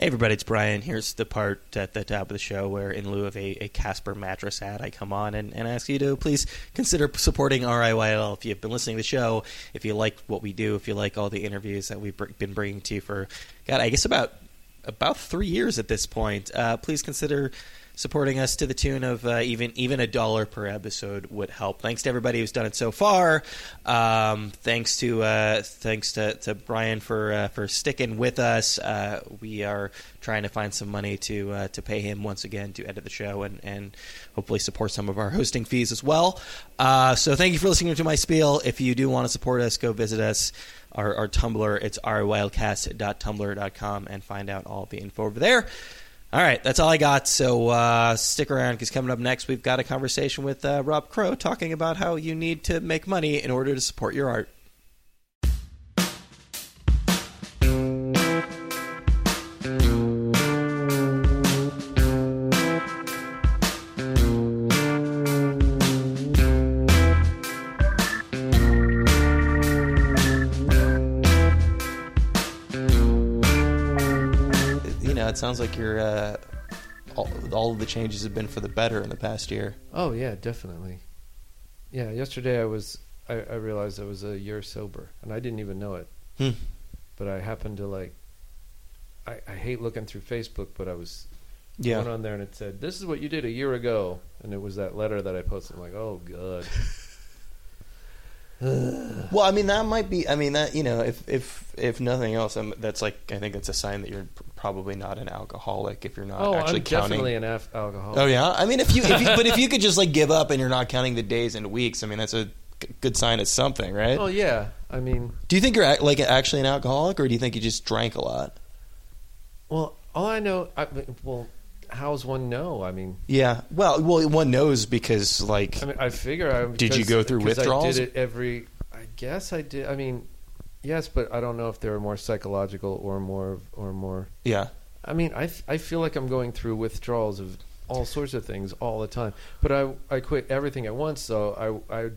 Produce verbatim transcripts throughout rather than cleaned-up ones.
Hey everybody, it's Brian. Here's the part at the top of the show where, in lieu of a, a Casper mattress ad, I come on and, and ask you to please consider supporting R I Y L. If you've been listening to the show, if you like what we do, if you like all the interviews that we've br- been bringing to you for, God, I guess about about three years at this point, uh, please consider supporting us to the tune of uh, even even a dollar per episode would help. Thanks to everybody who's done it so far. Um, thanks to uh, thanks to, to Brian for uh, for sticking with us. Uh, we are trying to find some money to uh, to pay him once again to edit the show and, and hopefully support some of our hosting fees as well. Uh, so thank you for listening to my spiel. If you do want to support us, go visit us. Our, our Tumblr, it's r wildcast dot tumblr dot com, and find out all the info over there. All right, that's all I got, so uh, stick around, because coming up next, we've got a conversation with uh, Rob Crow talking about how you need to make money in order to support your art. Sounds like your uh, all, all of the changes have been for the better in the past year. Oh yeah, definitely. Yeah, yesterday I was I, I realized I was a year sober, and I didn't even know it. Hmm. But I happened to like. I, I hate looking through Facebook, but I was yeah. going on there, and it said, "This is what you did a year ago," and it was that letter that I posted. I'm like, "Oh God." Well, I mean, that might be, I mean, that, you know, if if if nothing else, I'm, that's like, I think that's a sign that you're probably not an alcoholic if you're not oh, actually I'm counting. Oh, I'm definitely an af- alcoholic. Oh, yeah? I mean, if you, if you but if you could just, like, give up and you're not counting the days and weeks, I mean, that's a g- good sign of something, right? Oh, yeah. I mean. Do you think you're, like, actually an alcoholic, or do you think you just drank a lot? Well, all I know, I, well, how's one know? I mean, yeah. Well, well, one knows because, like, I mean, I figure I did you go through withdrawals? I did it every. I guess I did. I mean, yes, but I don't know if they were more psychological or more or more. Yeah. I mean, I, I feel like I'm going through withdrawals of all sorts of things all the time. But I I quit everything at once, so I, I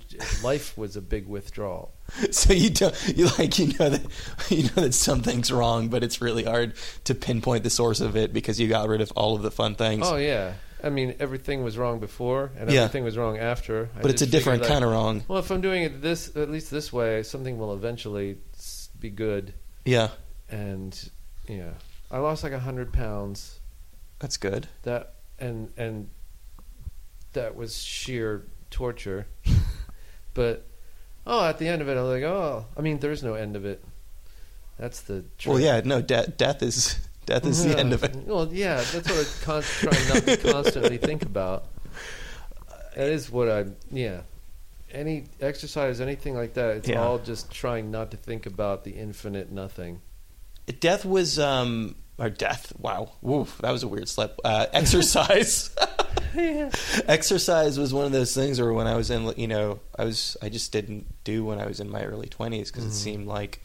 life was a big withdrawal. So you don't you like you know that you know that something's wrong, but it's really hard to pinpoint the source of it because you got rid of all of the fun things. Oh yeah, I mean everything was wrong before and yeah. everything was wrong after. But I it's a different that, kind of wrong. Well, if I'm doing it this at least this way, something will eventually be good. Yeah. And yeah, I lost like a hundred pounds. That's good. That and and that was sheer torture, but. Oh, at the end of it, I was like, oh, I mean, there's no end of it. That's the truth. Well, yeah, no, de- death is death is yeah. the end of it. Well, yeah, that's what I con- try not to constantly think about. That is what I, yeah. Any exercise, anything like that, it's yeah. all just trying not to think about the infinite nothing. Death was, um, or death, wow, woof, that was a weird slip. Uh, exercise. Yeah. Exercise was one of those things where when I was in, you know, I was, I just didn't do when I was in my early twenties because mm. it seemed like,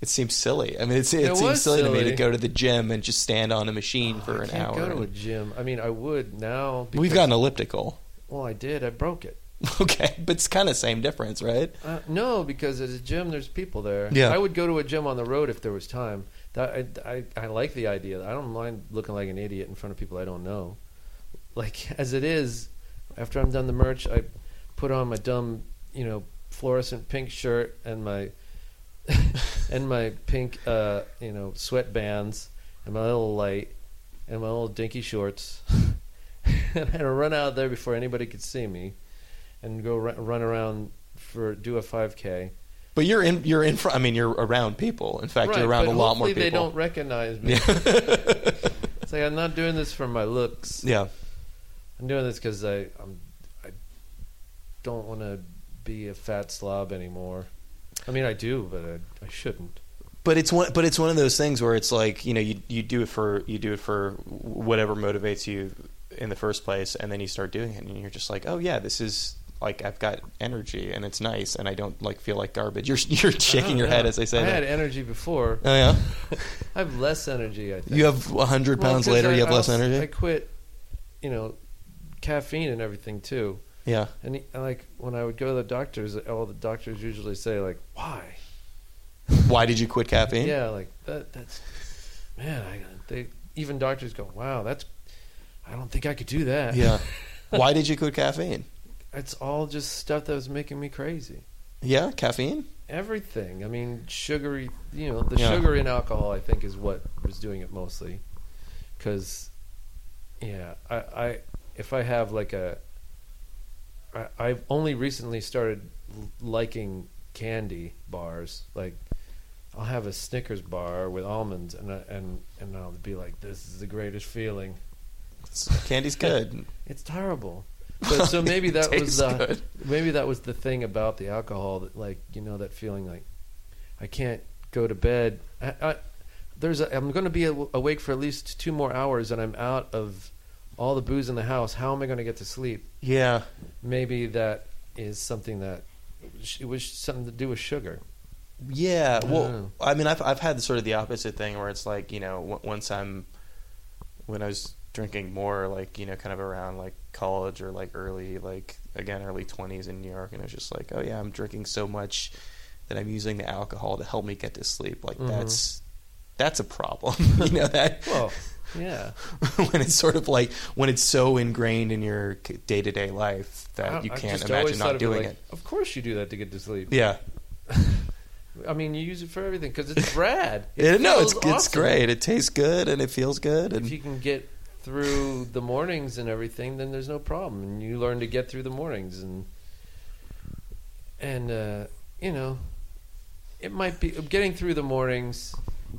it seemed silly. I mean, it, it, it seemed silly, silly to me to go to the gym and just stand on a machine oh, for I an can't hour. Go to a gym. I mean, I would now. Because, we've got an elliptical. Well, I did. I broke it. Okay, but it's kind of same difference, right? Uh, no, because at a gym, there's people there. Yeah. I would go to a gym on the road if there was time. That, I, I, I like the idea. I don't mind looking like an idiot in front of people I don't know. Like, as it is, after I'm done the merch, I put on my dumb, you know, fluorescent pink shirt and my and my pink, uh, you know, sweatbands and my little light and my little dinky shorts. And I run out there before anybody could see me and go r- run around for, do a five K. But you're in, you're in front, I mean, you're around people. In fact, right, you're around a lot more people. They don't recognize me. Yeah. It's like, I'm not doing this for my looks. Yeah. I'm doing this because I I'm, I don't want to be a fat slob anymore. I mean, I do, but I, I shouldn't. But it's one. But it's one of those things where it's like, you know, you you do it for you do it for whatever motivates you in the first place, and then you start doing it, and you're just like, oh yeah, this is like I've got energy, and it's nice, and I don't like feel like garbage. You're you're shaking your know. head as I say I that. I had energy before. Oh yeah. I have less energy. I think you have a hundred pounds well, later. I, you have I, less energy. I quit. You know. Caffeine and everything too. Yeah. And, he, and like when I would go to the doctors, all the doctors usually say like, "Why? Why did you quit caffeine?" Yeah, like that, that's man, I, they, even doctors go, wow, that's, I don't think I could do that. Yeah. Why did you quit caffeine? It's all just stuff that was making me crazy. Yeah, caffeine? Everything. I mean, sugary, you know, the yeah. sugar in alcohol, I think, is what was doing it mostly. Because, yeah, I, I, if I have like a, I, I've only recently started liking candy bars. Like, I'll have a Snickers bar with almonds, and I, and and I'll be like, this is the greatest feeling. Candy's good. It's terrible. But, so maybe that was the good. maybe that was the thing about the alcohol, that, like, you know, that feeling like I can't go to bed. I, I, there's a, I'm going to be awake for at least two more hours, and I'm out of all the booze in the house. How am I going to get to sleep? Yeah, maybe that is something that it was something to do with sugar. Yeah, well, I, I mean, I've I've had sort of the opposite thing where it's like, you know, once I'm when I was. drinking more, like, you know, kind of around like college or like early, like again, early twenties in New York, and it's just like, oh yeah, I'm drinking so much that I'm using the alcohol to help me get to sleep. Like mm-hmm. that's that's a problem, you know that. Well, yeah. When it's sort of like when it's so ingrained in your day to day life that I, you can't imagine not doing like, it. Of course, you do that to get to sleep. Yeah. I mean, you use it for everything because it's rad. It no, it's awesome. It's great. It tastes good and it feels good. And if you can get through the mornings and everything, then there's no problem, and you learn to get through the mornings, and and uh, you know, it might be getting through the mornings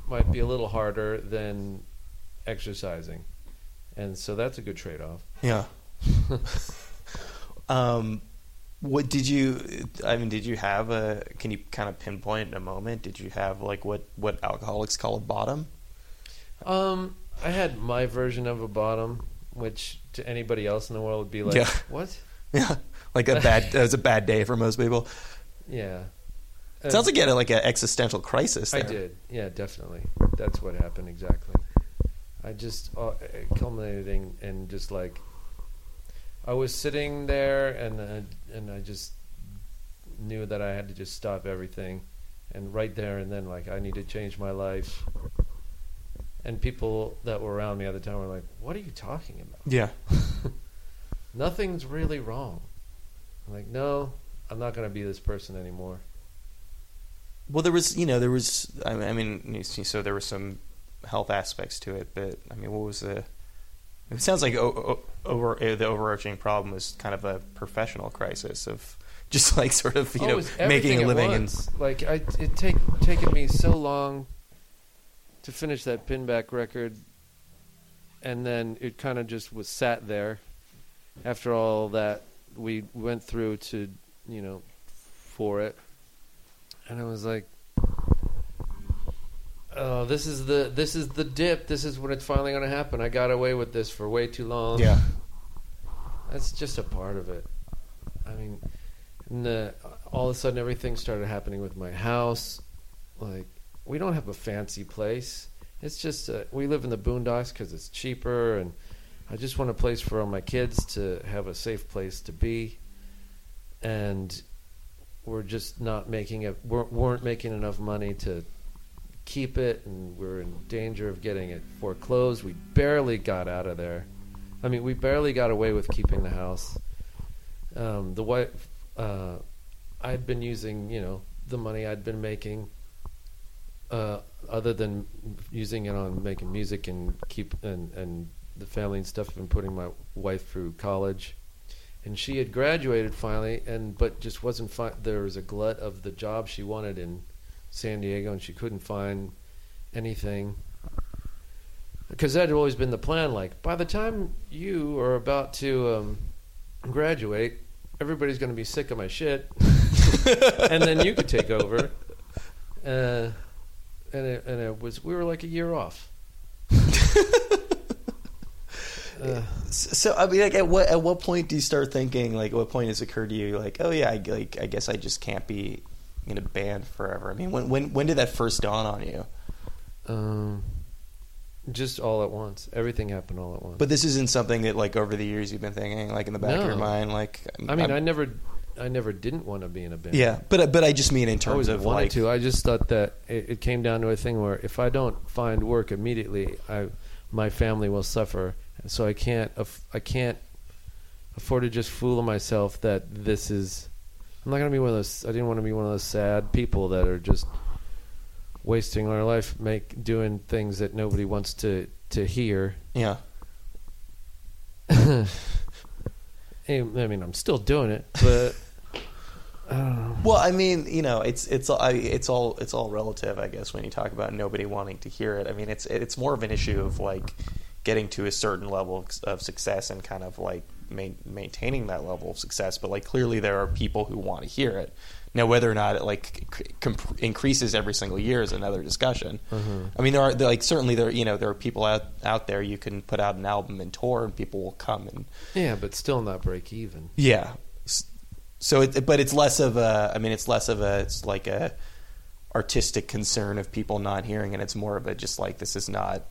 might be a little harder than exercising, and so that's a good trade-off. Yeah. um, what did you? I mean, did you have a? Can you kind of pinpoint a moment? Did you have like what what alcoholics call a bottom? Um. I had my version of a bottom, which to anybody else in the world would be like, yeah. what? Yeah, like a bad. It was a bad day for most people. Yeah, it sounds um, like you had like an existential crisis there. I did. Yeah, definitely. That's what happened exactly. I just uh, culminating and just like I was sitting there, and uh, and I just knew that I had to just stop everything, and right there and then like I need to change my life. And people that were around me at the time were like, what are you talking about? Yeah. Nothing's really wrong. I'm like, no, I'm not going to be this person anymore. Well, there was, you know, there was, I mean, so there were some health aspects to it, but, I mean, what was the, it sounds like over, over the overarching problem was kind of a professional crisis of just like sort of, you oh, know, making a living. And like, I, it take, taken me so long to finish that Pinback record, and then it kind of just was sat there. After all that, we went through to, you know, for it, and I was like, "Oh, this is the this is the dip. This is when it's finally going to happen. I got away with this for way too long." Yeah, that's just a part of it. I mean, and the, all of a sudden, everything started happening with my house, like. We don't have a fancy place. It's just a, we live in the boondocks because it's cheaper, and I just want a place for all my kids to have a safe place to be. And we're just not making it. We weren't making enough money to keep it, and we're in danger of getting it foreclosed. We barely got out of there. I mean, we barely got away with keeping the house. Um, the wife, uh, I'd been using, you know, the money I'd been making. Uh, other than using it on making music and keep and, and the family and stuff, and putting my wife through college, and she had graduated finally, and but just wasn't fi- there was a glut of the job she wanted in San Diego, and she couldn't find anything because that had always been the plan. Like by the time you are about to um, graduate, everybody's going to be sick of my shit, and then you could take over. Uh, And it, and it was we were like a year off. uh, so I mean, like, at what at what point do you start thinking? Like, at what point has it occurred to you? Like, oh yeah, I, like I guess I just can't be in a band forever. I mean, when when when did that first dawn on you? Um, just all at once. Everything happened all at once. But this isn't something that like over the years you've been thinking, like in the back no. of your mind. Like, I'm, I mean, I'm, I never I never didn't want to be in a band. Yeah, but but I just mean in terms of wanted like, to. I just thought that it, it came down to a thing where if I don't find work immediately, I my family will suffer, and so I can't I can't afford to just fool myself that this is. I'm not gonna be one of those. I didn't want to be one of those sad people that are just wasting our life make doing things that nobody wants to to hear. Yeah. I mean, I'm still doing it, but I don't know. Well, I mean, you know, it's it's it's all it's all relative, I guess. When you talk about nobody wanting to hear it, I mean, it's it's more of an issue of like getting to a certain level of success and kind of like ma- maintaining that level of success. But like clearly, there are people who want to hear it. Now, whether or not it like comp- increases every single year is another discussion. Mm-hmm. I mean, there are like certainly there you know there are people out, out there you can put out an album and tour and people will come and yeah, but still not break even. Yeah, so it, but it's less of a I mean it's less of a it's like a artistic concern of people not hearing and it's more of a just like this is not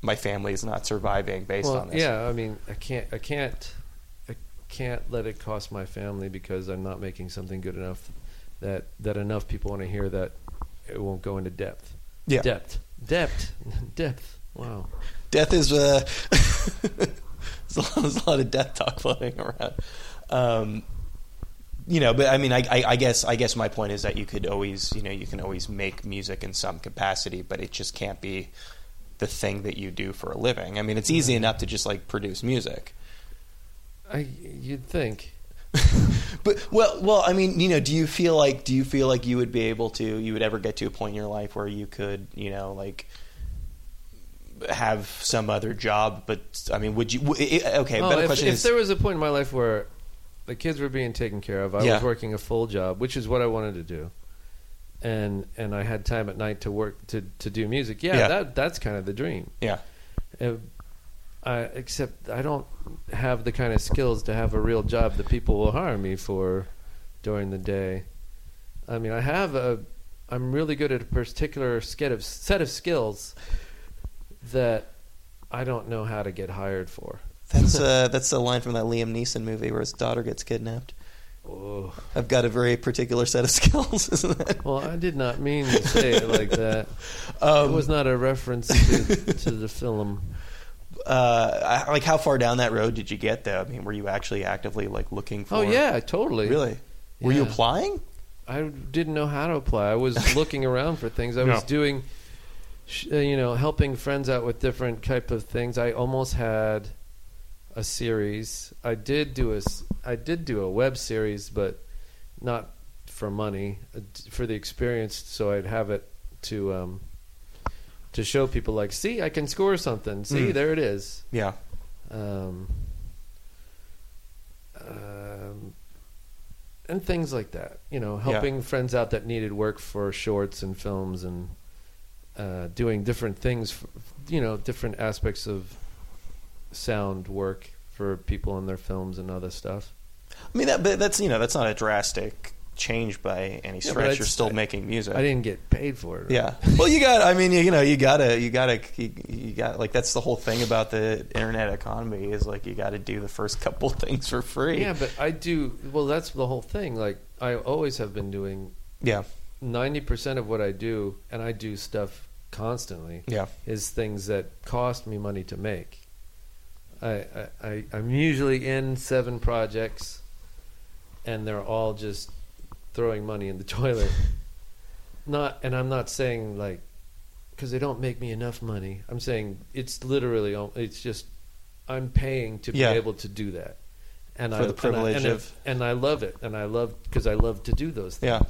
my family is not surviving based well, on this. Yeah, I mean I can't I can't. can't let it cost my family because I'm not making something good enough that, that enough people want to hear that it won't go into depth. Yeah. Depth. Depth. Depth. Wow. Death is uh, there's, a lot, there's a lot of death talk floating around. Um, you know, but I mean, I, I, I guess I guess my point is that you could always, you know, you can always make music in some capacity, but it just can't be the thing that you do for a living. I mean, it's easy enough to just like produce music. I, you'd think, but well, well, I mean, you know, do you feel like do you feel like you would be able to, you would ever get to a point in your life where you could, you know, like have some other job? But I mean, would you? Okay, oh, better if, question if is, if there was a point in my life where the kids were being taken care of, I yeah. was working a full job, which is what I wanted to do, and and I had time at night to work to to do music. Yeah, yeah. that that's kind of the dream. Yeah. Uh, Uh, except I don't have the kind of skills to have a real job that people will hire me for during the day. I mean, I have a... I'm really good at a particular set of, set of skills that I don't know how to get hired for. That's uh, that's the line from that Liam Neeson movie where his daughter gets kidnapped. Oh. I've got a very particular set of skills, isn't it? Well, I did not mean to say it like that. Um, it was not a reference to, to the film. Uh, like how far down that road did you get though? I mean, were you actually actively like looking for? Oh yeah, totally. Really? Yeah. Were you applying? I didn't know how to apply. I was looking around for things. I no. was doing, you know, helping friends out with different type of things. I almost had a series. I did do a, I did do a web series, but not for money, for the experience. So I'd have it to. Um, To show people, like, see, I can score something. See, mm. there it is. Yeah. Um, um, and things like that. You know, helping yeah. friends out that needed work for shorts and films and uh, doing different things, for, you know, different aspects of sound work for people in their films and other stuff. I mean, that, but that's, you know, that's not a drastic... change by any stretch. Yeah, you're still I, making music. I didn't get paid for it. Right? Yeah. Well, you got. I mean, you, you know, you gotta, you gotta, you, you got. Like that's the whole thing about the internet economy is like you got to do the first couple things for free. Yeah, but I do. Well, that's the whole thing. Like I always have been doing. Yeah. Ninety percent of what I do, and I do stuff constantly. Yeah. Is things that cost me money to make. I, I, I I'm usually in seven projects, and they're all just. Throwing money in the toilet. Not, and I'm not saying like, because they don't make me enough money. I'm saying it's literally, it's just, I'm paying to be yeah. able to do that, and for I, the privilege and I, and of, I, and I love it, and I love because I love to do those things.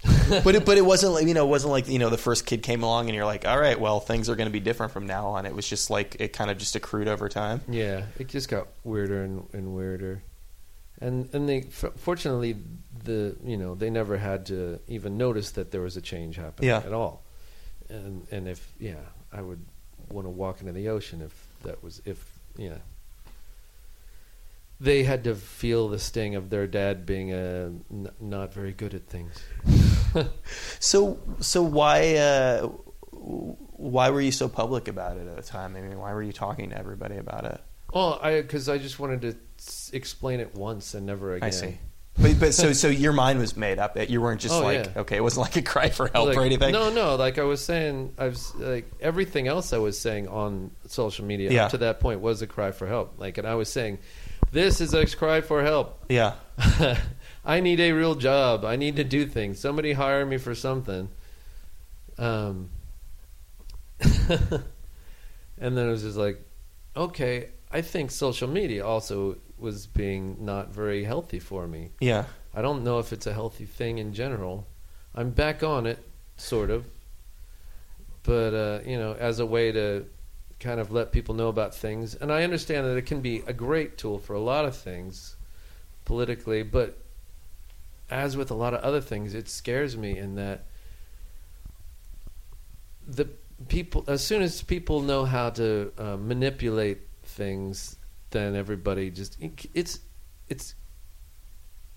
Yeah. but it, but it wasn't like you know, it wasn't like you know, the first kid came along and you're like, all right, well, things are going to be different from now on. It was just like it kind of just accrued over time. Yeah, it just got weirder and, and weirder. And and they fortunately the you know they never had to even notice that there was a change happening yeah. at all, and and if yeah I would want to walk into the ocean if that was if yeah they had to feel the sting of their dad being a n- not very good at things. so so why uh, why were you so public about it at the time? I mean, why were you talking to everybody about it? Well, I because I just wanted to s- explain it once and never again. I see. But, but so so your mind was made up. You weren't just oh, like, yeah. okay, it wasn't like a cry for help like, or anything. No, no. Like I was saying, I was like everything else I was saying on social media yeah. up to that point was a cry for help. Like, and I was saying, this is a cry for help. Yeah. I need a real job. I need to do things. Somebody hire me for something. Um. And then it was just like, okay, I think social media also was being not very healthy for me. Yeah. I don't know if it's a healthy thing in general. I'm back on it, sort of. But, uh, you know, as a way to kind of let people know about things. And I understand that it can be a great tool for a lot of things politically, but as with a lot of other things, it scares me in that the people, as soon as people know how to uh, manipulate things, then everybody just it's it's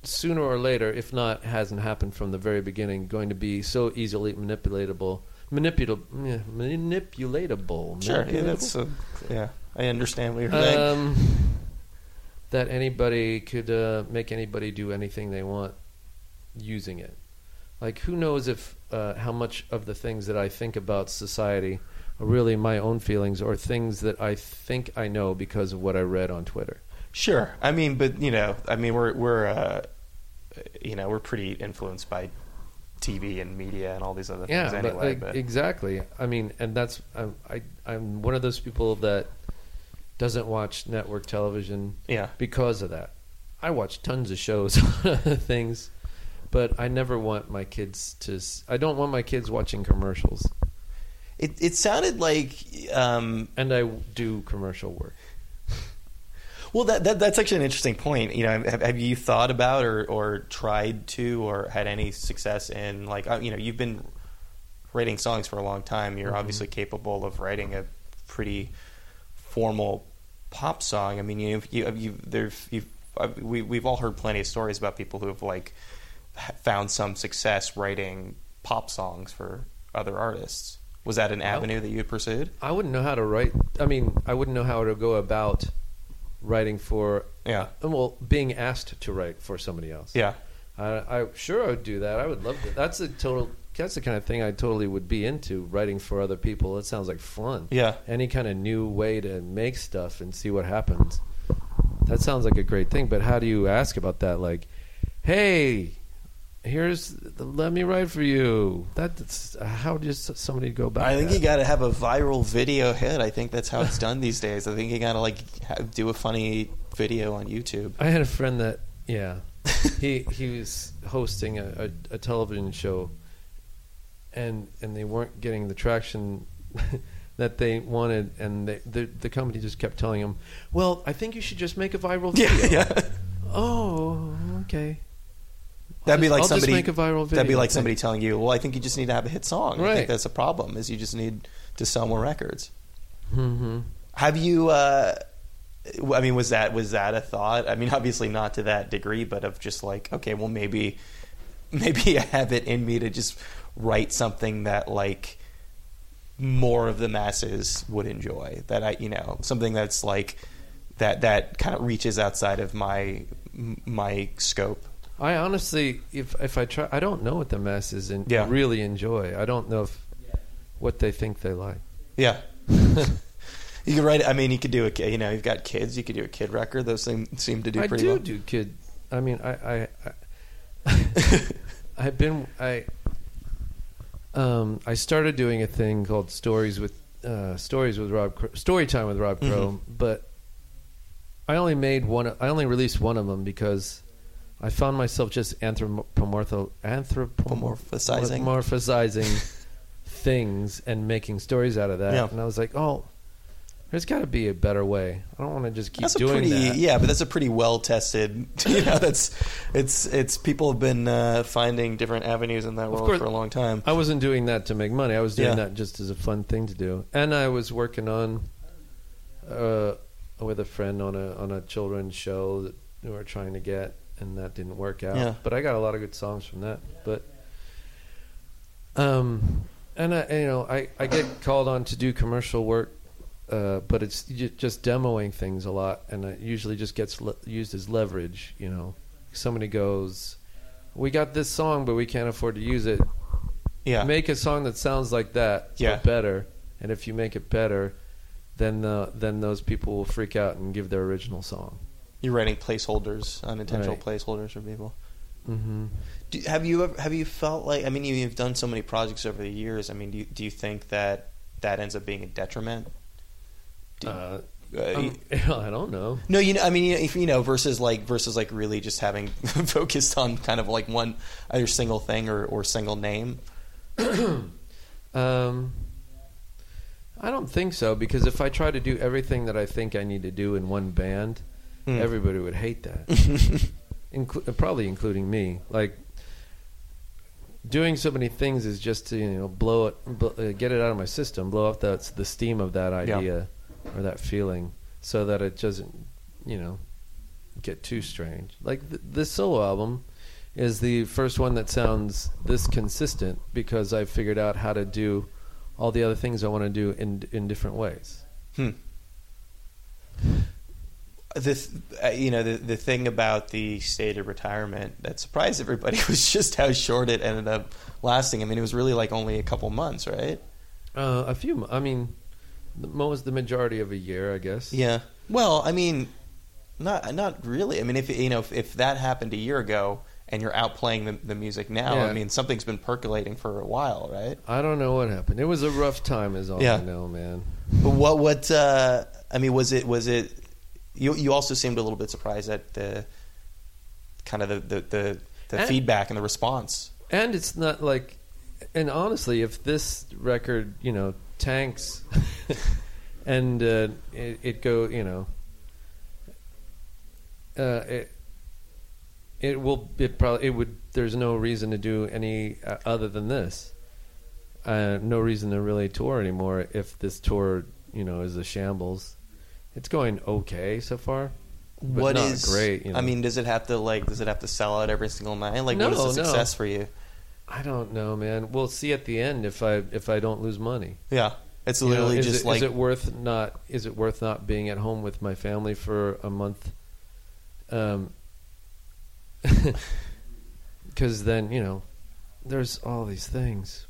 sooner or later, if not hasn't happened from the very beginning, going to be so easily manipulatable, manipulable, yeah, manipulatable. Sure, manipulatable? Yeah, that's a, yeah. I understand what you're saying. Um, that anybody could uh, make anybody do anything they want using it. Like, who knows if uh, how much of the things that I think about society are really my own feelings or things that I think I know because of what I read on Twitter. Sure. I mean, but, you know, I mean, we're, we're uh, you know, we're pretty influenced by T V and media and all these other things yeah, anyway. But, like, but. Exactly. I mean, and that's, I'm, I, I'm one of those people that doesn't watch network television yeah. because of that. I watch tons of shows on things. But I never want my kids to... I don't want my kids watching commercials. It it sounded like... Um, and I do commercial work. Well, that, that that's actually an interesting point. You know, have, have you thought about or, or tried to or had any success in... like you know, you've been writing songs for a long time. You're mm-hmm. obviously capable of writing a pretty formal pop song. I mean, you've, you, you've, there've, you've, we, we've all heard plenty of stories about people who have, like... found some success writing pop songs for other artists. Was that an avenue that you pursued? I wouldn't know how to write. I mean, I wouldn't know how to go about writing for. Yeah. Well, being asked to write for somebody else. Yeah. I, I sure I would do that. I would love to. That's a total. That's the kind of thing I totally would be into, writing for other people. It sounds like fun. Yeah. Any kind of new way to make stuff and see what happens. That sounds like a great thing. But how do you ask about that? Like, hey. Here's the, let me write for you. That's how does somebody go about? I think that? You got to have a viral video hit. I think that's how it's done these days. I think you got to like have, do a funny video on YouTube. I had a friend that yeah, he he was hosting a, a, a television show, and and they weren't getting the traction that they wanted, and they, the the company just kept telling him, "Well, I think you should just make a viral video." Yeah, yeah. Oh, okay. That'd be like I'll somebody. Just make a viral video, that'd be like somebody telling you, "Well, I think you just need to have a hit song." Right. I think that's a problem. Is you just need to sell more records. Mm-hmm. Have you? Uh, I mean, was that was that a thought? I mean, obviously not to that degree, but of just like, okay, well, maybe, maybe I have it in me to just write something that like more of the masses would enjoy. That I, you know, something that's like that that kind of reaches outside of my my scope. I honestly, if if I try, I don't know what the masses in, yeah. really enjoy. I don't know if what they think they like. Yeah, you could write. I mean, you could do a. You know, you've got kids. You could do a kid record. Those things seem to do I pretty do well. I do do kid. I mean, I I, I I've been I. Um, I started doing a thing called Stories with uh, Stories with Rob Crow, Story Time with Rob Crow, mm-hmm. but I only made one. I only released one of them because. I found myself just anthropomorpho- anthropomorphizing, anthropomorphizing things and making stories out of that. Yeah. And I was like, oh, there's got to be a better way. I don't want to just keep that's doing pretty, that. Yeah, but that's a pretty well-tested, you know, that's, it's, it's, people have been uh, finding different avenues in that world course, for a long time. I wasn't doing that to make money. I was doing yeah. that just as a fun thing to do. And I was working on, uh, with a friend on a, on a children's show that we were trying to get. And that didn't work out. Yeah. But I got a lot of good songs from that. But, um, and I, you know, I, I get called on to do commercial work uh, but it's just demoing things a lot, and it usually just gets le- used as leverage. You know, somebody goes, "We got this song, but we can't afford to use it." Yeah, make a song that sounds like that, yeah. but better. And if you make it better, then the then those people will freak out and give their original song. You're writing placeholders, unintentional right. placeholders for people. Mm-hmm. Do, have you ever, have you felt like, I mean, you've done so many projects over the years. I mean, do you, do you think that that ends up being a detriment? Do you, uh, uh, um, you, I don't know. No, you know, I mean, you know, if, you know, versus like versus like really just having focused on kind of like one either single thing or, or single name. um, I don't think so, because if I try to do everything that I think I need to do in one band, mm. everybody would hate that. Inclu- probably including me. Like, doing so many things is just to, you know, blow it, bl- get it out of my system, blow off the, the steam of that idea yeah. or that feeling, so that it doesn't, you know, get too strange. Like th- this solo album is the first one that sounds this consistent, because I figured out how to do all the other things I want to do in in different ways. Hmm. This, uh, you know, the the thing about the state of retirement that surprised everybody was just how short it ended up lasting. I mean, it was really like only a couple months, right? Uh, a few. I mean, most the majority of a year, I guess. Yeah. Well, I mean, not not really. I mean, if you know, if, if that happened a year ago and you're out playing the, the music now, yeah. I mean, something's been percolating for a while, right? I don't know what happened. It was a rough time, is all yeah. I know, man. But what what uh, I mean, was it was it? You you also seemed a little bit surprised at the kind of the, the, the, the and, feedback and the response. And it's not like, and honestly, if this record, you know, tanks and uh, it, it go, you know, uh, it it will it probably it would. There's no reason to do any uh, other than this. Uh, no reason to really tour anymore if this tour, you know, is a shambles. It's going okay so far, but what not is, great. You know? I mean, does it have to like? Does it have to sell out every single night? Like, no, what is a success no. for you? I don't know, man. We'll see at the end if I if I don't lose money. Yeah, it's literally you know, just it, like. Is it worth not? Is it worth not being at home with my family for a month? Um, because then you know, there's all these things.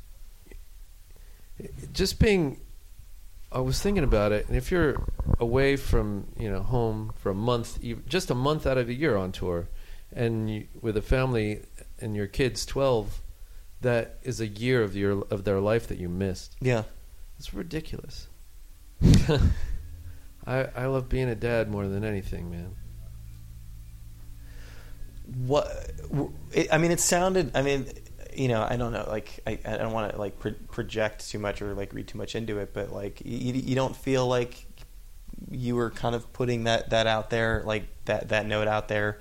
Just being. I was thinking about it, and if you're away from, you know, home for a month, just a month out of a year on tour, and you, with a family and your kids twelve, that is a year of your of their life that you missed. Yeah, it's ridiculous. I I love being a dad more than anything, man. What it, I mean, it sounded. I mean. You know, I don't know, like, I, I don't want to, like, pro- project too much or, like, read too much into it, but, like, you, you don't feel like you were kind of putting that, that out there, like, that, that note out there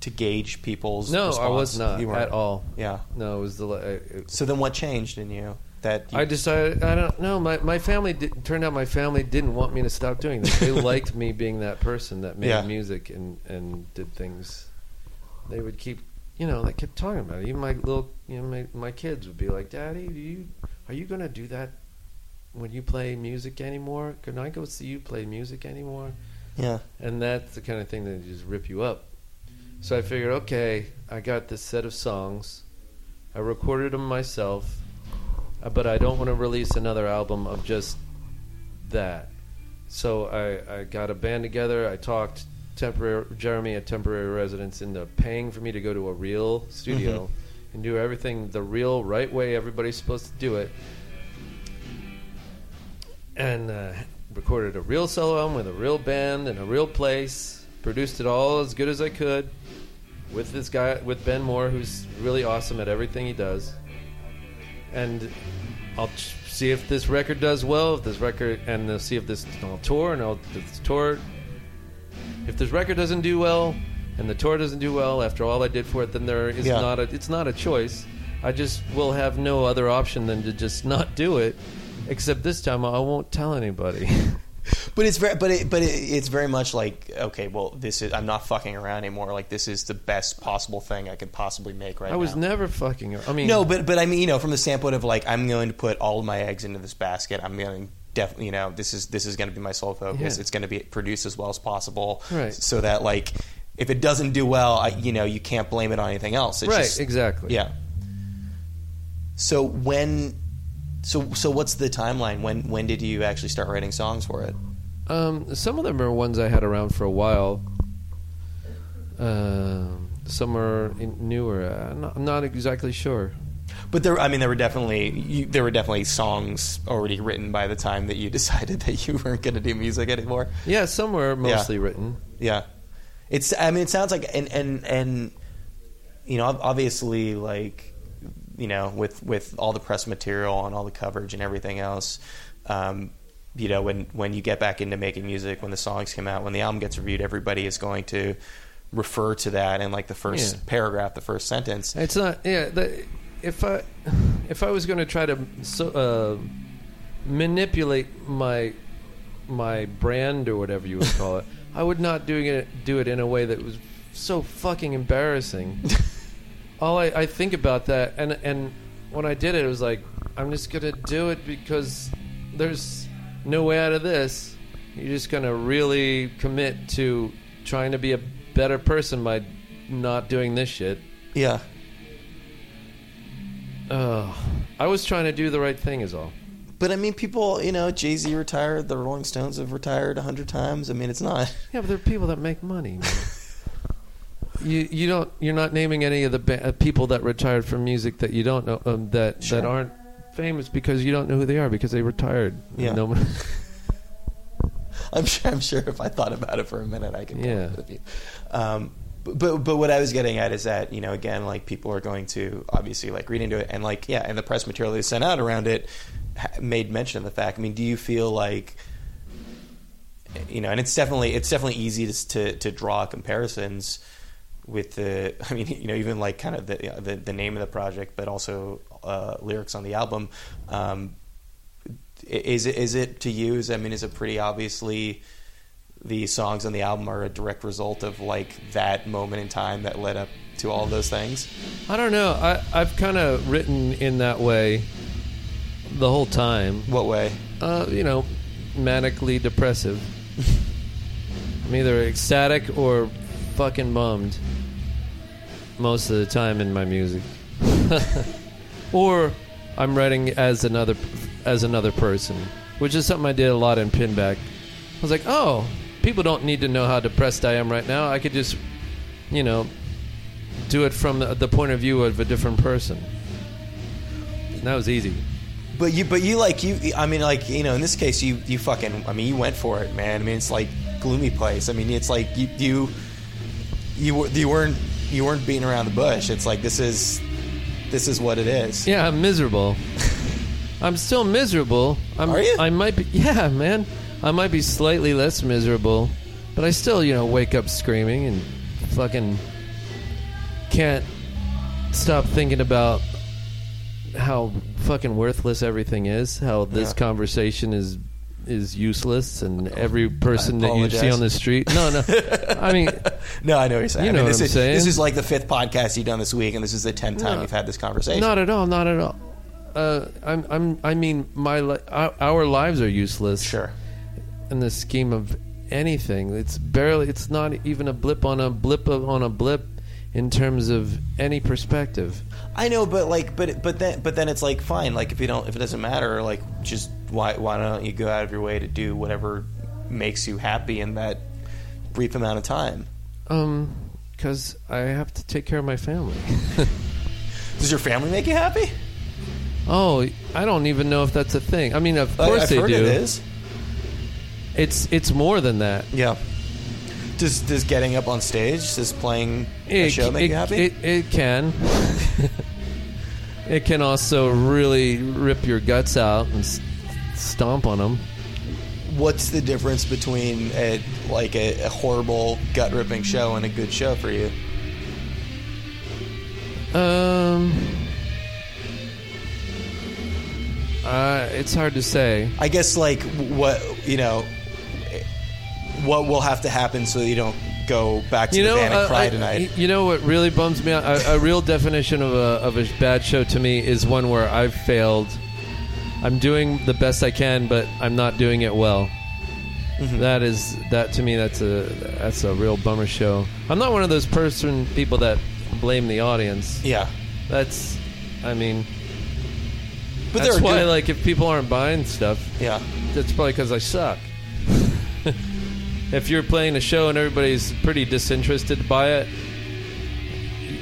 to gauge people's no, response? No, I was not you at all. Yeah. No, it was the... It, so then what changed in you? That you, I decided, I don't know, my, my family, did, turned out my family didn't want me to stop doing this. They liked me being that person that made yeah. music and, and did things. They would keep... You know, they kept talking about it. Even my little, you know, my, my kids would be like, "Daddy, do you are you gonna do that when you play music anymore? Can I go see you play music anymore?" Yeah. And that's the kind of thing that just rip you up. So I figured, okay, I got this set of songs, I recorded them myself, but I don't want to release another album of just that. So I I got a band together. I talked. Temporary Jeremy at Temporary Residence into paying for me to go to a real studio mm-hmm. and do everything the real right way everybody's supposed to do it, and uh, recorded a real solo album with a real band in a real place, produced it all as good as I could with this guy, with Ben Moore, who's really awesome at everything he does. And I'll ch- see if this record does well, if this record and I'll see if this I'll tour and I'll this tour If this record doesn't do well, and the tour doesn't do well, after all I did for it, then there is yeah. not a. It's not a choice. I just will have no other option than to just not do it. Except this time, I won't tell anybody. But it's very, but it, but it, it's very much like, okay, well, this is. I'm not fucking around anymore. Like, this is the best possible thing I could possibly make right now. I was now. never fucking. I mean, no, but but I mean, you know, from the standpoint of like, I'm going to put all of my eggs into this basket. I'm going to definitely, you know, this is this is going to be my sole focus. Yeah. It's going to be produced as well as possible, right. So that like if it doesn't do well, I, you know, you can't blame it on anything else. It's right, just, exactly. Yeah. So when, so so what's the timeline? When when did you actually start writing songs for it? Um, some of them are ones I had around for a while. Um, some are in, newer. I'm not, I'm not exactly sure. But there, I mean, there were definitely you, there were definitely songs already written by the time that you decided that you weren't going to do music anymore. Yeah, some were mostly yeah. written. Yeah, it's. I mean, it sounds like and and and you know, obviously, like you know, with with all the press material and all the coverage and everything else, um, you know, when when you get back into making music, when the songs come out, when the album gets reviewed, everybody is going to refer to that in like the first yeah. paragraph, the first sentence. It's not. Yeah. The, If I, if I was going to try to so, uh, manipulate my my brand or whatever you would call it, I would not doing it do it in a way that was so fucking embarrassing. All I, I think about that, and and when I did it, it was like I'm just going to do it because there's no way out of this. You're just going to really commit to trying to be a better person by not doing this shit. Yeah. Uh, I was trying to do the right thing is all. But I mean people, you know, Jay-Z retired, the Rolling Stones have retired a hundred times. I mean it's not. Yeah, but there are people that make money. you you don't you're not naming any of the ba- people that retired from music that you don't know um, that sure. that aren't famous because you don't know who they are because they retired. Yeah. No one... I'm sure I'm sure if I thought about it for a minute I could pull yeah. it with you. Um But but what I was getting at is that, you know, again, like, people are going to obviously, like, read into it. And, like, yeah, and the press material they sent out around it made mention of the fact. I mean, do you feel like, you know, and it's definitely it's definitely easy to to, to draw comparisons with the, I mean, you know, even, like, kind of the you know, the, the name of the project, but also uh, lyrics on the album. Um, is, is it to use, I mean, is it pretty obviously... the songs on the album are a direct result of like that moment in time that led up to all those things? I don't know. I, I've kind of written in that way the whole time. What way? Uh, you know, manically depressive. I'm either ecstatic or fucking bummed most of the time in my music. Or I'm writing as another as another person, which is something I did a lot in Pinback. I was like, oh... people don't need to know how depressed I am right now. I could just, you know, do it from the, the point of view of a different person. And that was easy. But you, but you like you. I mean, like you know, in this case, you you fucking. I mean, you went for it, man. I mean, it's like Gloomy Place. I mean, it's like you you you, you weren't you weren't beating around the bush. It's like this is this is what it is. Yeah, I'm miserable. I'm still miserable. I'm, Are you? I might be. Yeah, man. I might be slightly less miserable, but I still, you know, wake up screaming and fucking can't stop thinking about how fucking worthless everything is, how this yeah. conversation is is useless, and every person that you see on the street. No, no. I mean... No, I know what you're saying. You know I mean, what I'm is, saying. This is like the fifth podcast you've done this week, and this is the tenth time no, you've had this conversation. Not at all, not at all. Uh, I'm, I'm, I mean, my li- our lives are useless. Sure. In the scheme of anything, it's barely it's not even a blip on a blip of, on a blip in terms of any perspective. I know, but like but but then but then it's like fine, like if you don't if it doesn't matter, like just why why don't you go out of your way to do whatever makes you happy in that brief amount of time? Um cuz I have to take care of my family. Does your family make you happy? Oh, I don't even know if that's a thing. I mean, of course I, I've they heard do. It is. It's it's more than that. Yeah. Does does getting up on stage, does playing it, a show make it, you happy? It, it can. It can also really rip your guts out and st- stomp on them. What's the difference between a, like a, a horrible gut ripping show and a good show for you? Um. Uh, it's hard to say. I guess like what you know, what will have to happen so that you don't go back to you the know, van and uh, cry I, tonight. You know what really bums me out? A, a real definition of a of a bad show to me is one where I've failed. I'm doing the best I can, but I'm not doing it well. Mm-hmm. That is that to me. That's a that's a real bummer show. I'm not one of those person people that blame the audience. Yeah, that's. I mean, but that's why. Good. Like, if people aren't buying stuff, yeah, that's probably because I suck. If you're playing a show and everybody's pretty disinterested by it,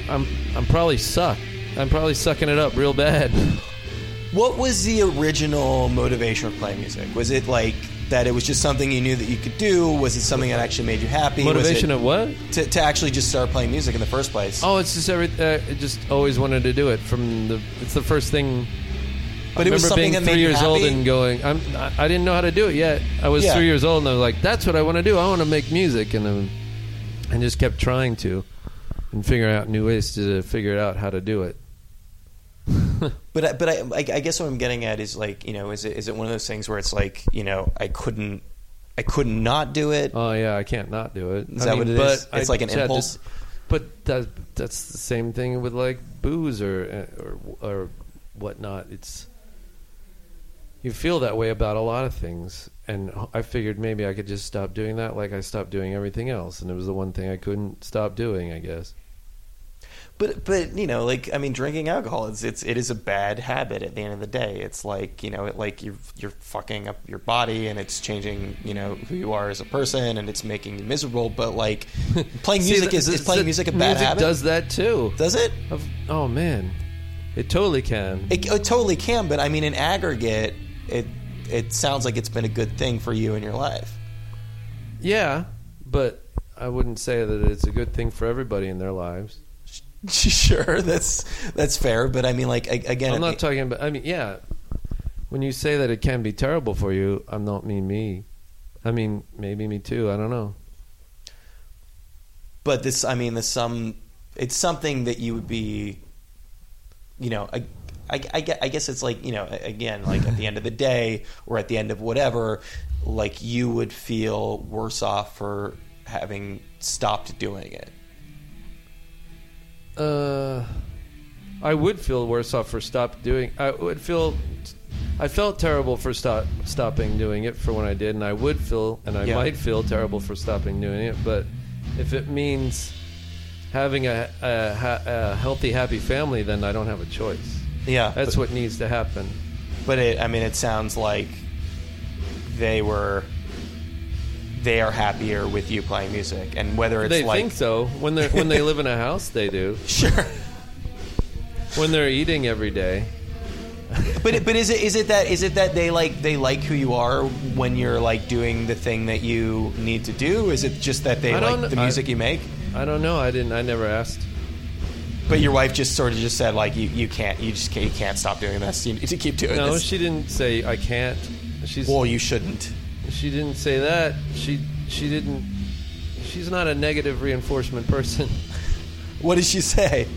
I'm I'm probably suck. I'm probably sucking it up real bad. What was the original motivation for playing music? Was it like that it was just something you knew that you could do? Was it something that actually made you happy? Motivation of what? To, to actually just start playing music in the first place. Oh, it's just every. Uh, I just always wanted to do it from the. It's the first thing. But I it remember was something being that three years happy? Old and going, I'm, I didn't know how to do it yet. I was yeah. three years old and I was like, that's what I want to do. I want to make music. And then, and just kept trying to and figuring out new ways to figure out how to do it. But I, but I, I guess what I'm getting at is like, you know, is it is it one of those things where it's like, you know, I couldn't I couldn't not do it. Oh yeah, I can't not do it. Is I that mean, what it but is? It's I, like an yeah, impulse. Just, but that, that's the same thing with like booze or or or whatnot. It's you feel that way about a lot of things, and I figured maybe I could just stop doing that, like I stopped doing everything else, and it was the one thing I couldn't stop doing, I guess. But but you know, like, I mean, drinking alcohol it's it's it is a bad habit. At the end of the day, it's like, you know, it like you're you're fucking up your body, and it's changing, you know, who you are as a person, and it's making you miserable. But like playing See, music the, is, is the, playing the music a bad music habit? Does that too? Does it? I've, oh man, it totally can. It, it totally can. But I mean, in aggregate, it it sounds like it's been a good thing for you in your life. Yeah, but I wouldn't say that it's a good thing for everybody in their lives. Sure, that's that's fair, but I mean, like, again, I'm not talking about. I mean, yeah, when you say that it can be terrible for you, I'm not mean me. I mean, maybe me too. I don't know. But this, I mean, the some, it's something that you would be, you know, I, I, I, I guess it's like, you know, again, like at the end of the day or at the end of whatever, like you would feel worse off for having stopped doing it. Uh, I would feel worse off for stop doing. I would feel. I felt terrible for stop stopping doing it for when I did, and I would feel, and I yeah. might feel terrible for stopping doing it. But if it means having a, a, a healthy, happy family, then I don't have a choice. Yeah, that's but, what needs to happen. But it, I mean, it sounds like they were. They are happier with you playing music, and whether it's they like... think so. When they when they live in a house, they do. Sure. When they're eating every day. But but is it is it that is it that they like they like who you are when you're like doing the thing that you need to do? Is it just that they like the music I, you make? I don't know. I didn't. I never asked. But your wife just sort of just said like you, you can't you just can't, you can't stop doing this. You need to keep doing no, this. No, she didn't say I can't. She's well, you shouldn't. She didn't say that. She she didn't. She's not a negative reinforcement person. What did she say?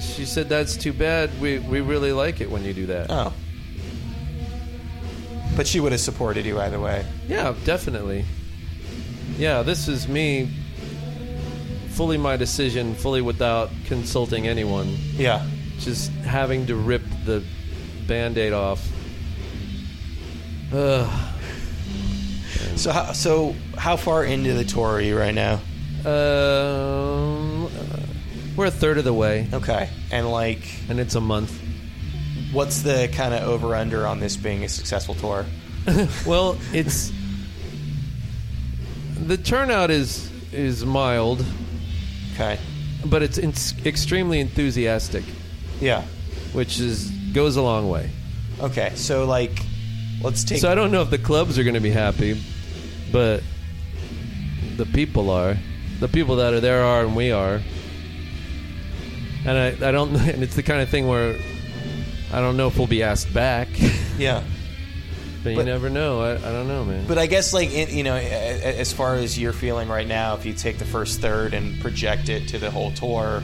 She said, "That's too bad. We we really like it when you do that." Oh. But she would have supported you either way. Yeah, definitely. Yeah, this is me. Fully my decision, fully without consulting anyone. Yeah. Just having to rip the Band-Aid off. Ugh. So how, so how far into the tour are you right now? Um, uh, we're a third of the way. Okay. And like... And it's a month. What's the kind of over-under on this being a successful tour? Well, it's... The turnout is is mild. Okay. But it's in- extremely enthusiastic. Yeah. Which is goes a long way. Okay. So like... Let's take so I don't know if the clubs are going to be happy, but the people are. The people that are there are, and we are. And I, I don't. And it's the kind of thing where I don't know if we'll be asked back. Yeah, but, but you never know. I, I don't know, man. But I guess, like it, you know, as far as you're feeling right now, if you take the first third and project it to the whole tour,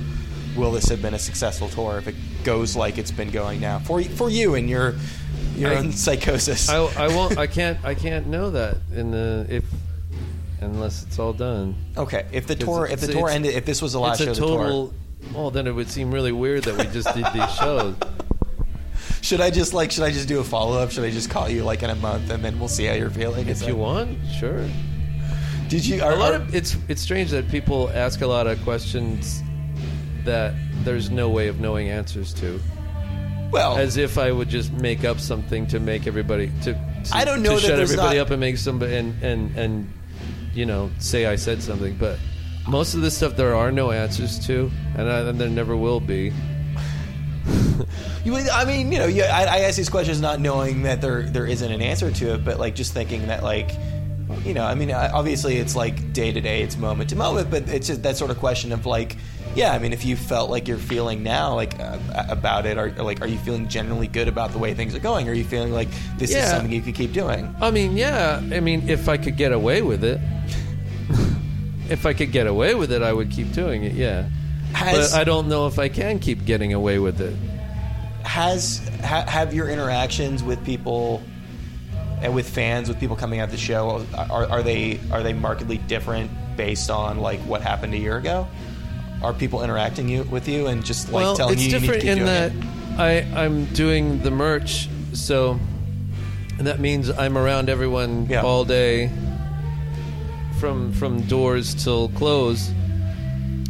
will this have been a successful tour? If it goes like it's been going now for for you and your. Your I, own psychosis. I, I won't. I can't. I can't know that in the if unless it's all done. Okay. If the tour. If the tour ended. If this was the last show. It's a total. Well, then it would seem really weird that we just did these shows. Should I just like? Should I just do a follow up? Should I just call you like in a month and then we'll see how you're feeling? If you want, sure. Did you? Are, a lot of it's it's strange that people ask a lot of questions that there's no way of knowing answers to. Well, as if I would just make up something to make everybody to. to I don't know to that shut everybody not... up and make somebody and, and and you know say I said something, but most of this stuff there are no answers to, and, I, and there never will be. You, I mean, you know, you, I, I ask these questions not knowing that there there isn't an answer to it, but like just thinking that like. You know, I mean, obviously it's like day to day, it's moment to moment, but it's just that sort of question of like, yeah, I mean, if you felt like you're feeling now, like uh, about it, are like, are you feeling generally good about the way things are going? Are you feeling like this yeah. is something you could keep doing? I mean, yeah, I mean, if I could get away with it, if I could get away with it, I would keep doing it. Yeah, has, but I don't know if I can keep getting away with it. Has ha- have your interactions with people? And with fans, with people coming out the show, are, are they are they markedly different based on like what happened a year ago? Are people interacting you with you and just like well, telling you you need to keep doing it? Well, it's different in that I, I'm doing the merch, so and that means I'm around everyone yeah. all day, from from doors till close.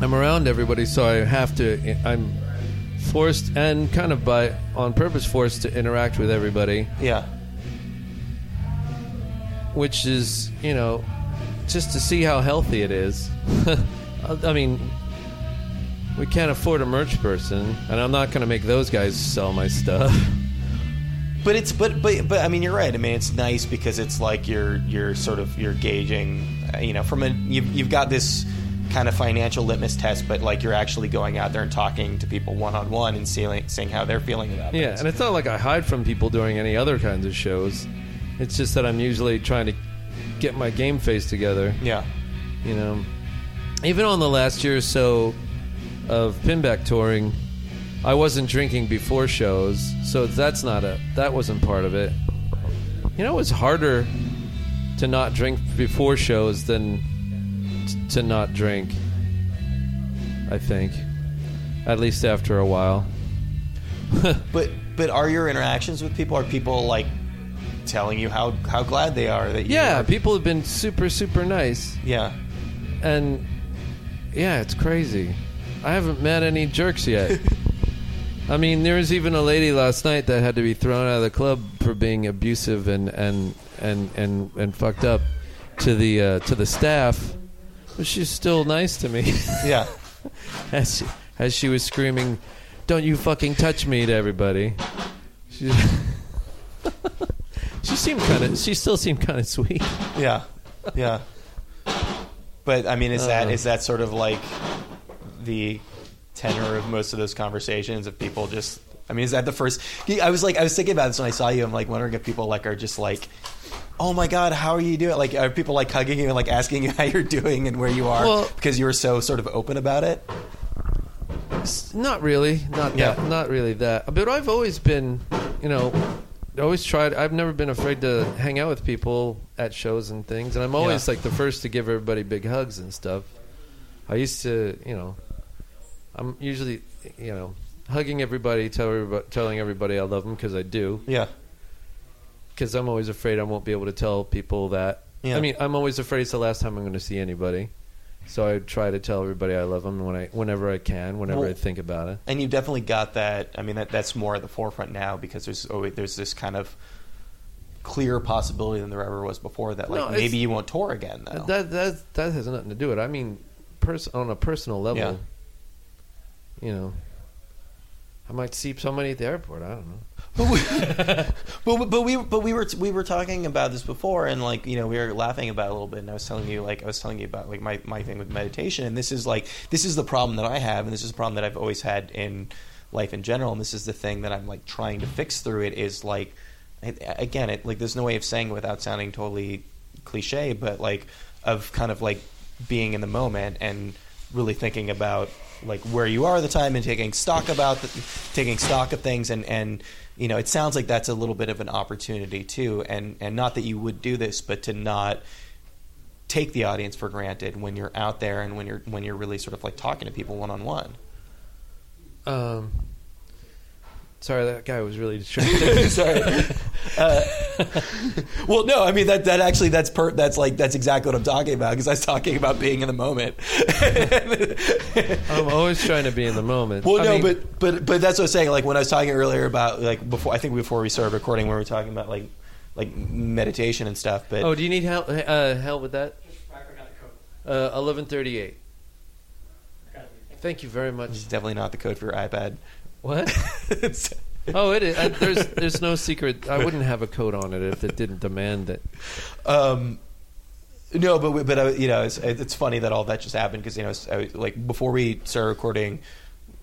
I'm around everybody, so I have to. I'm forced and kind of by on purpose forced to interact with everybody. Yeah. Which is, you know, just to see how healthy it is. I mean, we can't afford a merch person, and I'm not going to make those guys sell my stuff. But it's, but, but, but I mean, you're right. I mean, it's nice because it's like you're, you're sort of, you're gauging, you know, from a, you've, you've got this kind of financial litmus test, but like you're actually going out there and talking to people one on one and seeing, seeing how they're feeling about it. Yeah, and it's not like I hide from people during any other kinds of shows. It's just that I'm usually trying to get my game face together. Yeah. You know, even on the last year or so of Pinback touring, I wasn't drinking before shows, so that's not a that wasn't part of it. You know, it was harder to not drink before shows than t- to not drink, I think. At least after a while. But but are your interactions with people, are people like telling you how, how glad they are that you yeah are. People have been super super nice yeah and yeah it's crazy. I haven't met any jerks yet. I mean, there was even a lady last night that had to be thrown out of the club for being abusive and and and and, and fucked up to the uh, to the staff, but she's still nice to me. Yeah. as, she, as she was screaming, "Don't you fucking touch me," to everybody. She's She seemed kind of. She still seemed kind of sweet. Yeah, yeah. But I mean, is uh, that is that sort of like the tenor of most of those conversations of people just? I mean, is that the first? I was like, I was thinking about this when I saw you. I'm like wondering if people like are just like, "Oh my God, how are you doing?" Like, are people like hugging you and like asking you how you're doing and where you are well, because you were so sort of open about it? Not really. Not yeah. that. Not really that. But I've always been, you know. I always tried. I've never been afraid to hang out with people at shows and things, and I'm always yeah. like the first to give everybody big hugs and stuff. I used to, you know, I'm usually, you know, hugging everybody, tell everybody, telling everybody I love them because I do. Yeah. Because I'm always afraid I won't be able to tell people that. Yeah. I mean, I'm always afraid it's the last time I'm going to see anybody. So I try to tell everybody I love them when I, whenever I can, whenever well, I think about it. And you definitely got that. I mean, that that's more at the forefront now because there's always, there's this kind of clearer possibility than there ever was before that, like, no, maybe you won't tour again, though. That that that has nothing to do with it. I mean, pers- on a personal level, yeah. you know, I might see somebody at the airport. I don't know. But we, but, but we but we were we were talking about this before, and like you know we were laughing about it a little bit, and I was telling you like I was telling you about like my, my thing with meditation, and this is like this is the problem that I have, and this is a problem that I've always had in life in general, and this is the thing that I'm like trying to fix through it is like again it like there's no way of saying it without sounding totally cliche, but like of kind of like being in the moment and really thinking about like where you are at the time and taking stock about the, taking stock of things and and. You know, it sounds like that's a little bit of an opportunity too, and and not that you would do this, but to not take the audience for granted when you're out there and when you're when you're really sort of like talking to people one on one. Um, Sorry, that guy was really distracting. Sorry. Uh, well, no, I mean that. That actually, that's per, that's like that's exactly what I'm talking about, because I was talking about being in the moment. I'm always trying to be in the moment. Well, I no, mean, but but but that's what I was saying. Like when I was talking earlier about like before, I think before we started recording, when we were talking about like like meditation and stuff. But oh, do you need help? Uh, help with that? Uh, eleven thirty-eight. Thank you very much. It's definitely not the code for your iPad. What? Oh, it is. I, there's there's no secret. I wouldn't have a coat on it if it didn't demand it. Um, no, but we, but uh, you know, it's, it's funny that all that just happened, because you know, I was, like before we started recording,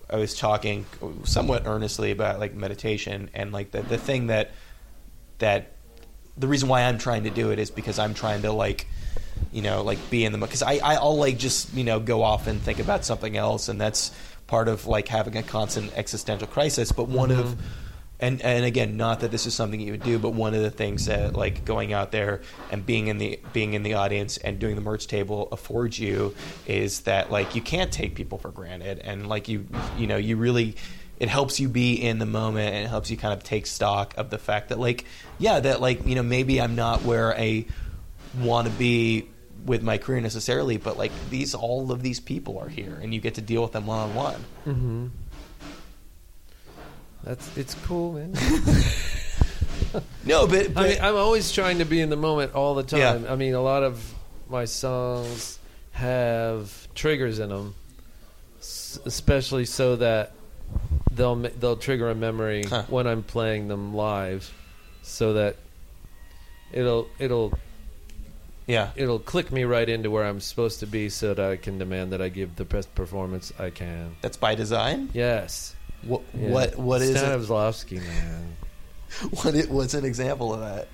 I was talking somewhat earnestly about like meditation, and like the the thing that that the reason why I'm trying to do it is because I'm trying to like. You know, like be in the because I I'll like just you know go off and think about something else, and that's part of like having a constant existential crisis. But one mm-hmm. of and and again, not that this is something you would do, but one of the things that like going out there and being in the being in the audience and doing the merch table affords you is that like you can't take people for granted, and like you you know you really. It helps you be in the moment, and it helps you kind of take stock of the fact that like yeah that like you know maybe I'm not where I want to be with my career necessarily, but like these, all of these people are here, and you get to deal with them one on one. Mm-hmm. That's it's cool, man. No, but, but I mean, I'm always trying to be in the moment all the time. Yeah. I mean, a lot of my songs have triggers in them, especially so that they'll they'll trigger a memory huh. when I'm playing them live, so that it'll it'll. Yeah, it'll click me right into where I'm supposed to be, so that I can demand that I give the best performance I can. That's by design? Yes. What? Yeah. What? What is it? Stanislavski, man. What? It, what's an example of that?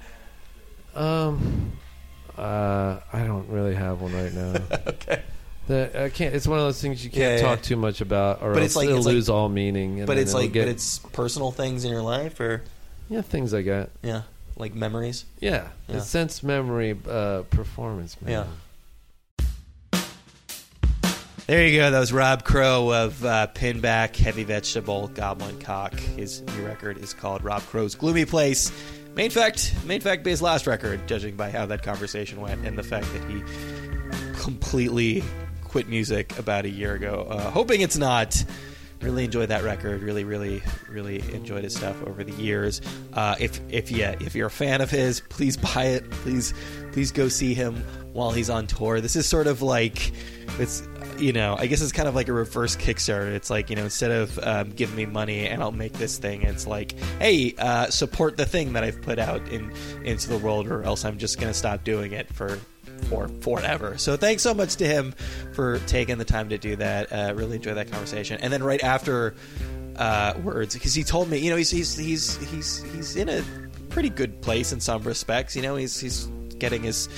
Um, uh, I don't really have one right now. Okay. The, I can't. It's one of those things you can't yeah, talk yeah. too much about, or but else it's like, it'll it's lose like, all meaning. And but it's like, get, but it's personal things in your life, or yeah, things like that. Yeah. Like memories? Yeah. yeah. It's sense memory uh, performance, man. Yeah. There you go. That was Rob Crow of uh, Pinback, Heavy Vegetable, Goblin Cock. His new record is called Rob Crow's Gloomy Place. Main fact, main fact be his last record, judging by how that conversation went and the fact that he completely quit music about a year ago. Uh, hoping it's not... Really enjoyed that record. Really, really, really enjoyed his stuff over the years. Uh, if if yeah, if you're a fan of his, please buy it. Please, please go see him while he's on tour. This is sort of like it's you know I guess it's kind of like a reverse Kickstarter. It's like you know instead of um, giving me money and I'll make this thing, it's like hey uh, support the thing that I've put out in into the world, or else I'm just gonna stop doing it for. For forever. So thanks so much to him for taking the time to do that. Uh, really enjoyed that conversation. And then right after uh, words, because he told me, you know, he's he's he's he's he's in a pretty good place in some respects. You know, he's he's getting his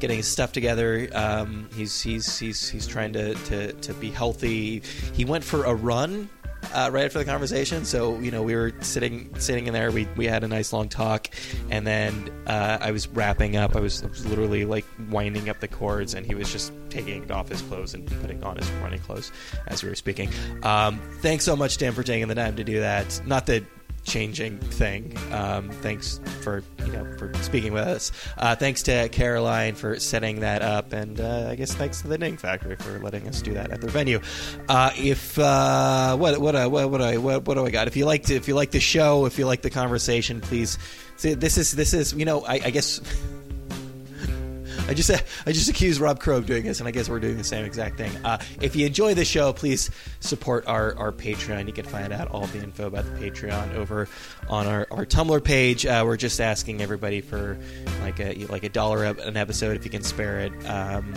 getting his stuff together. Um, he's he's he's he's trying to to to be healthy. He went for a run. Uh, right after the conversation, so you know we were sitting sitting in there. We we had a nice long talk, and then uh, I was wrapping up. I was, I was literally like winding up the chords, and he was just taking off his clothes and putting on his running clothes as we were speaking. Um, thanks so much, Dan, for taking the time to do that. Not the changing thing. Um, thanks for you know for speaking with us. Uh, thanks to Caroline for setting that up, and uh, I guess thanks to the Ning Factory for letting us do that at their venue. Uh, if uh, what what I what what I what, what do I got? If you like to, if you like the show, if you like the conversation, please. See, this is this is you know I, I guess. I just I just accused Rob Crow of doing this, and I guess we're doing the same exact thing. Uh, if you enjoy the show, please support our, our Patreon. You can find out all the info about the Patreon over on our, our Tumblr page. Uh, we're just asking everybody for like a like a dollar an episode if you can spare it. Um,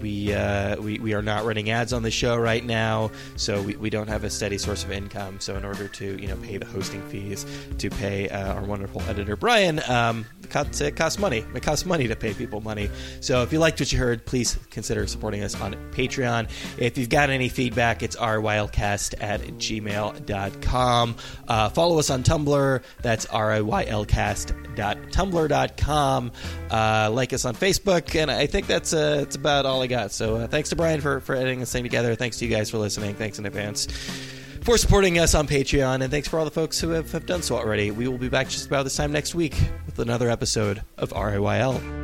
we, uh, we we are not running ads on the show right now, so we, we don't have a steady source of income. So in order to you know pay the hosting fees, to pay uh, our wonderful editor Brian, um, it costs money. It costs money to pay people money. So if you liked what you heard, please consider supporting us on Patreon. If you've got any feedback, it's r y l cast at gmail dot com. Uh, follow us on Tumblr. That's r y l cast dot tumblr dot com. Uh, like us on Facebook. And I think that's, uh, that's about all I got. So uh, thanks to Brian for, for editing this thing together. Thanks to you guys for listening. Thanks in advance for supporting us on Patreon, and thanks for all the folks who have, have done so already. We will be back just about this time next week with another episode of R A Y L.